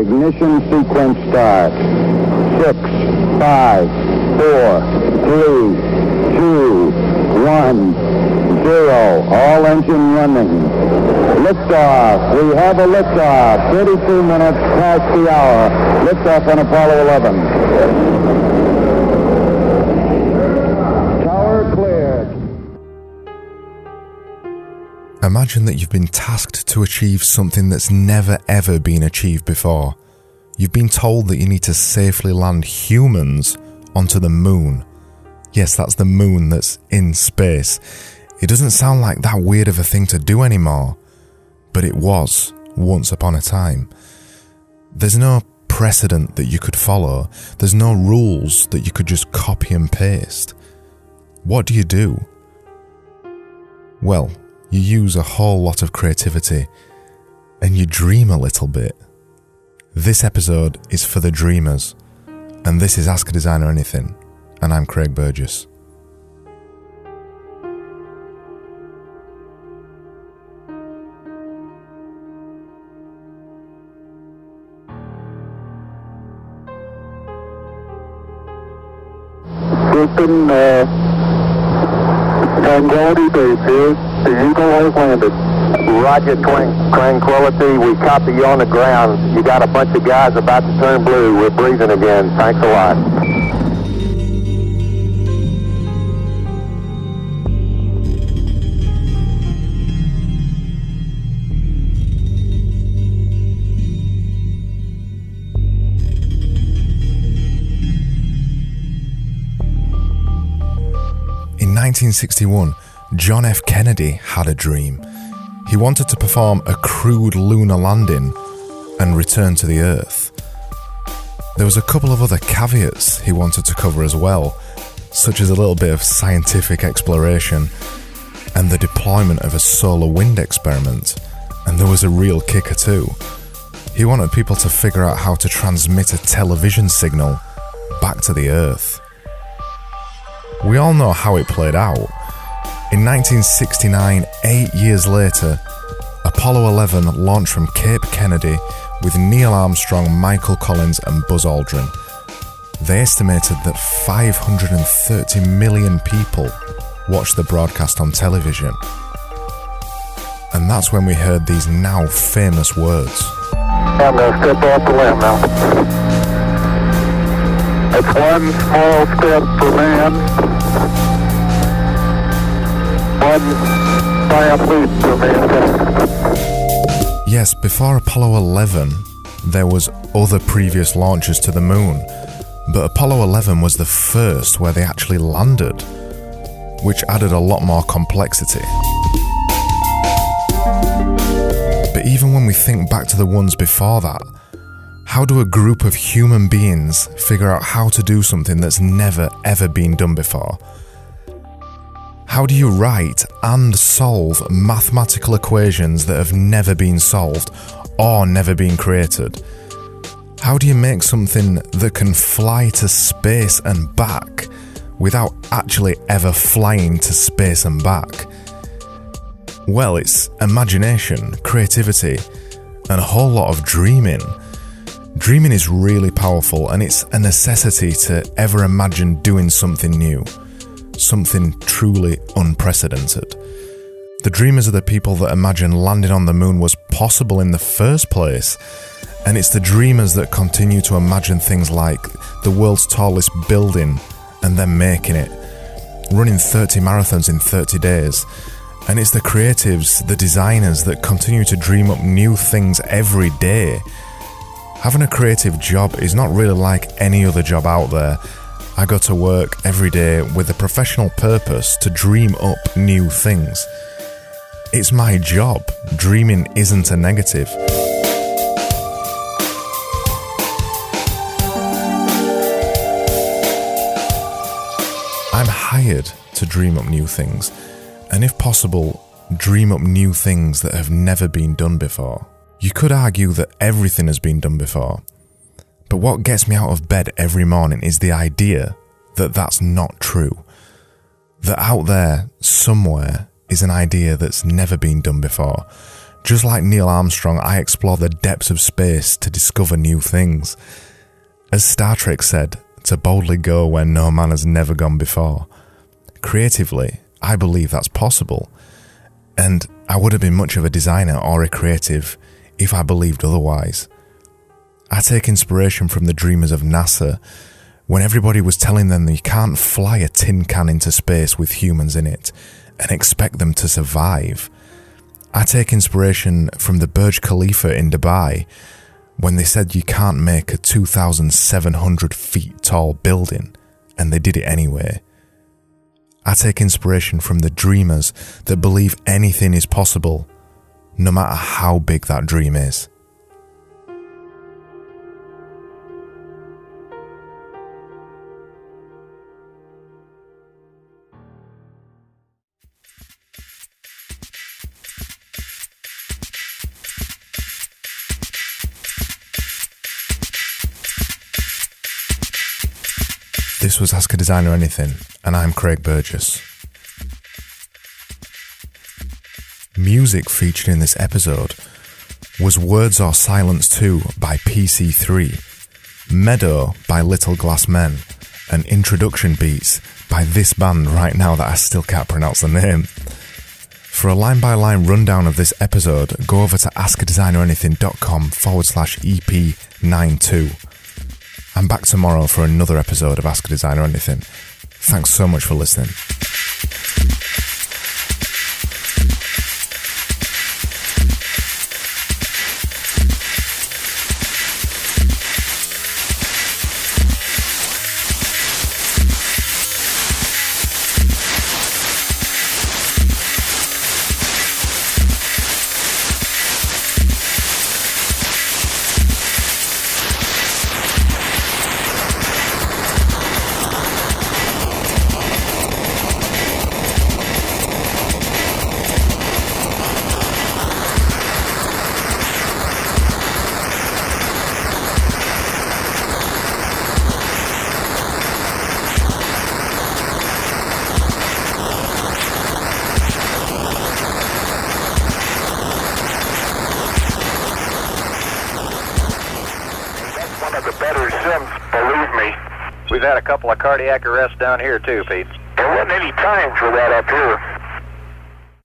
Ignition sequence start. 6, 5, 4, 3, 2, 1, 0. All engine running. Liftoff. We have a liftoff. 32 minutes past the hour. Liftoff on Apollo 11. Imagine that you've been tasked to achieve something that's never ever been achieved before. You've been told that you need to safely land humans onto the moon. Yes, that's the moon that's in space. It doesn't sound like that weird of a thing to do anymore, but it was once upon a time. There's no precedent that you could follow. There's no rules that you could just copy and paste. What do you do? Well, you use a whole lot of creativity, and you dream a little bit. This episode is for the dreamers, and this is Ask a Designer Anything, and I'm Craig Burgess. Tranquility Base here. The Eagle has landed. Roger, Tranquility. We copy you on the ground. You got a bunch of guys about to turn blue. We're breathing again. Thanks a lot. In 1961, John F. Kennedy had a dream. He wanted to perform a crude lunar landing and return to the Earth. There was a couple of other caveats he wanted to cover as well, such as a little bit of scientific exploration and the deployment of a solar wind experiment, and there was a real kicker too. He wanted people to figure out how to transmit a television signal back to the Earth. We all know how it played out. In 1969, 8 years later, Apollo 11 launched from Cape Kennedy with Neil Armstrong, Michael Collins and Buzz Aldrin. They estimated that 530 million people watched the broadcast on television. And that's when we heard these now famous words. I'm going to step off the land now. It's one small step for man. Yes, before Apollo 11, there was other previous launches to the moon, but Apollo 11 was the first where they actually landed, which added a lot more complexity. But even when we think back to the ones before that, how do a group of human beings figure out how to do something that's never ever been done before? How do you write and solve mathematical equations that have never been solved or never been created? How do you make something that can fly to space and back without actually ever flying to space and back? Well, it's imagination, creativity, and a whole lot of dreaming. Dreaming is really powerful, and it's a necessity to ever imagine doing something new. Something truly unprecedented. The dreamers are the people that imagine landing on the moon was possible in the first place, and it's the dreamers that continue to imagine things like the world's tallest building and then making it, running 30 marathons in 30 days, and it's the creatives, the designers that continue to dream up new things every day. Having a creative job is not really like any other job out there. I go to work every day with a professional purpose to dream up new things. It's my job. Dreaming isn't a negative. I'm hired to dream up new things, and if possible, dream up new things that have never been done before. You could argue that everything has been done before. But what gets me out of bed every morning is the idea that that's not true. That out there, somewhere, is an idea that's never been done before. Just like Neil Armstrong, I explore the depths of space to discover new things. As Star Trek said, to boldly go where no man has never gone before. Creatively, I believe that's possible, and I would have been much of a designer or a creative if I believed otherwise. I take inspiration from the dreamers of NASA, when everybody was telling them that you can't fly a tin can into space with humans in it and expect them to survive. I take inspiration from the Burj Khalifa in Dubai, when they said you can't make a 2,700 feet tall building, and they did it anyway. I take inspiration from the dreamers that believe anything is possible, no matter how big that dream is. This was Ask a Designer Anything, and I'm Craig Burgess. Music featured in this episode was Words or Silence 2 by PC3, Meadow by Little Glass Men, and Introduction Beats by this band right now that I still can't pronounce the name. For a line-by-line rundown of this episode, go over to askadesigneranything.com/EP92. I'm back tomorrow for another episode of Ask a Designer Anything. Thanks so much for listening. We've had a couple of cardiac arrests down here too, Pete. There wasn't any time for that up here.